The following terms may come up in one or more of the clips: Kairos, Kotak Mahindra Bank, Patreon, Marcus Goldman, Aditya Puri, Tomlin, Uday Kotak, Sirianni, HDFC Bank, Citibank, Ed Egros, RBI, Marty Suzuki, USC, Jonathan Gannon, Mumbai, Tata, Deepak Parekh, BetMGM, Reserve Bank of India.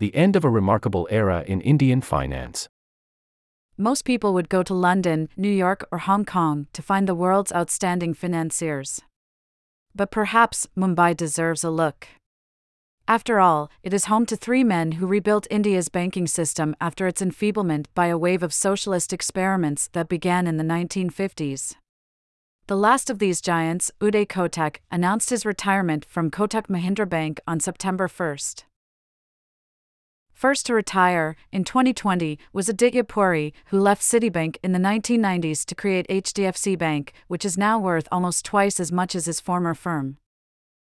the end of a remarkable era in Indian finance. Most people would go to London, New York, or Hong Kong to find the world's outstanding financiers. But perhaps Mumbai deserves a look. After all, it is home to three men who rebuilt India's banking system after its enfeeblement by a wave of socialist experiments that began in the 1950s. The last of these giants, Uday Kotak, announced his retirement from Kotak Mahindra Bank on September 1. First to retire, in 2020, was Aditya Puri, who left Citibank in the 1990s to create HDFC Bank, which is now worth almost twice as much as his former firm.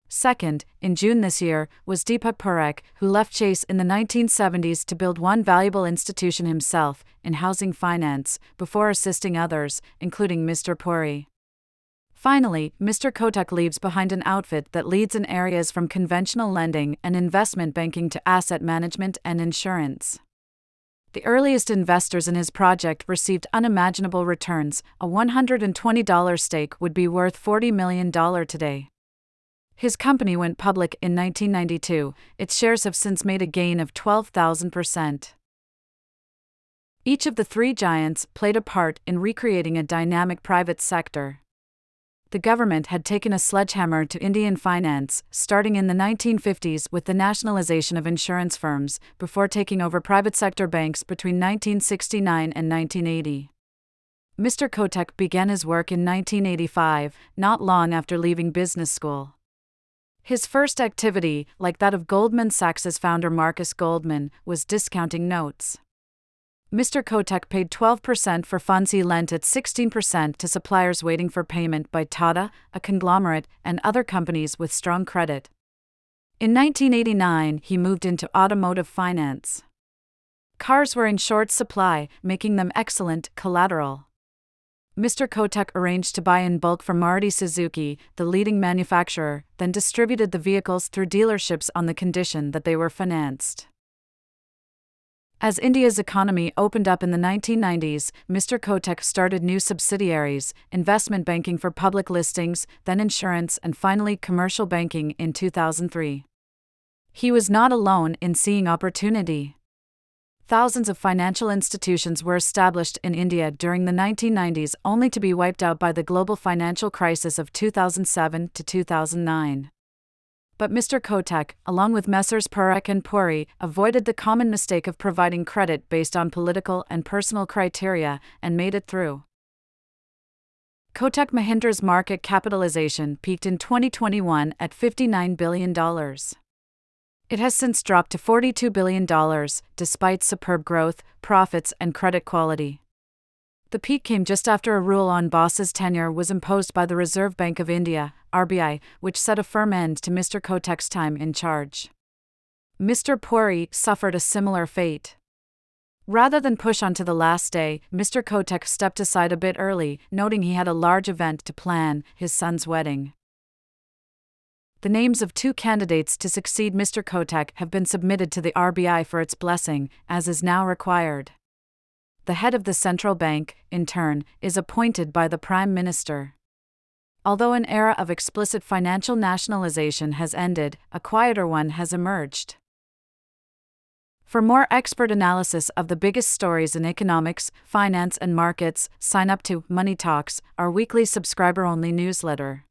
Second, in June this year, was Deepak Parekh, who left Chase in the 1970s to build one valuable institution himself, in housing finance, before assisting others, including Mr. Puri. Finally, Mr. Kotak leaves behind an outfit that leads in areas from conventional lending and investment banking to asset management and insurance. The earliest investors in his project received unimaginable returns. A $120 stake would be worth $40 million today. His company went public in 1992. Its shares have since made a gain of 12,000%. Each of the three giants played a part in recreating a dynamic private sector. The government had taken a sledgehammer to Indian finance, starting in the 1950s with the nationalization of insurance firms, before taking over private sector banks between 1969 and 1980. Mr. Kotak began his work in 1985, not long after leaving business school. His first activity, like that of Goldman Sachs's founder Marcus Goldman, was discounting notes. Mr. Kotak paid 12% for funds he lent at 16% to suppliers waiting for payment by Tata, a conglomerate, and other companies with strong credit. In 1989, he moved into automotive finance. Cars were in short supply, making them excellent collateral. Mr. Kotak arranged to buy in bulk from Marty Suzuki, the leading manufacturer, then distributed the vehicles through dealerships on the condition that they were financed. As India's economy opened up in the 1990s, Mr. Kotak started new subsidiaries, investment banking for public listings, then insurance, and finally commercial banking in 2003. He was not alone in seeing opportunity. Thousands of financial institutions were established in India during the 1990s only to be wiped out by the global financial crisis of 2007 to 2009. But Mr. Kotak, along with Messrs. Parekh and Puri, avoided the common mistake of providing credit based on political and personal criteria, and made it through. Kotak Mahindra's market capitalization peaked in 2021 at $59 billion. It has since dropped to $42 billion, despite superb growth, profits, and credit quality. The peak came just after a rule on bosses' tenure was imposed by the Reserve Bank of India, RBI, which set a firm end to Mr. Kotak's time in charge. Mr. Puri suffered a similar fate. Rather than push on to the last day, Mr. Kotak stepped aside a bit early, noting he had a large event to plan, his son's wedding. The names of two candidates to succeed Mr. Kotak have been submitted to the RBI for its blessing, as is now required. The head of the central bank, in turn, is appointed by the Prime Minister. Although an era of explicit financial nationalization has ended, a quieter one has emerged. For more expert analysis of the biggest stories in economics, finance, and markets, sign up to Money Talks, our weekly subscriber-only newsletter.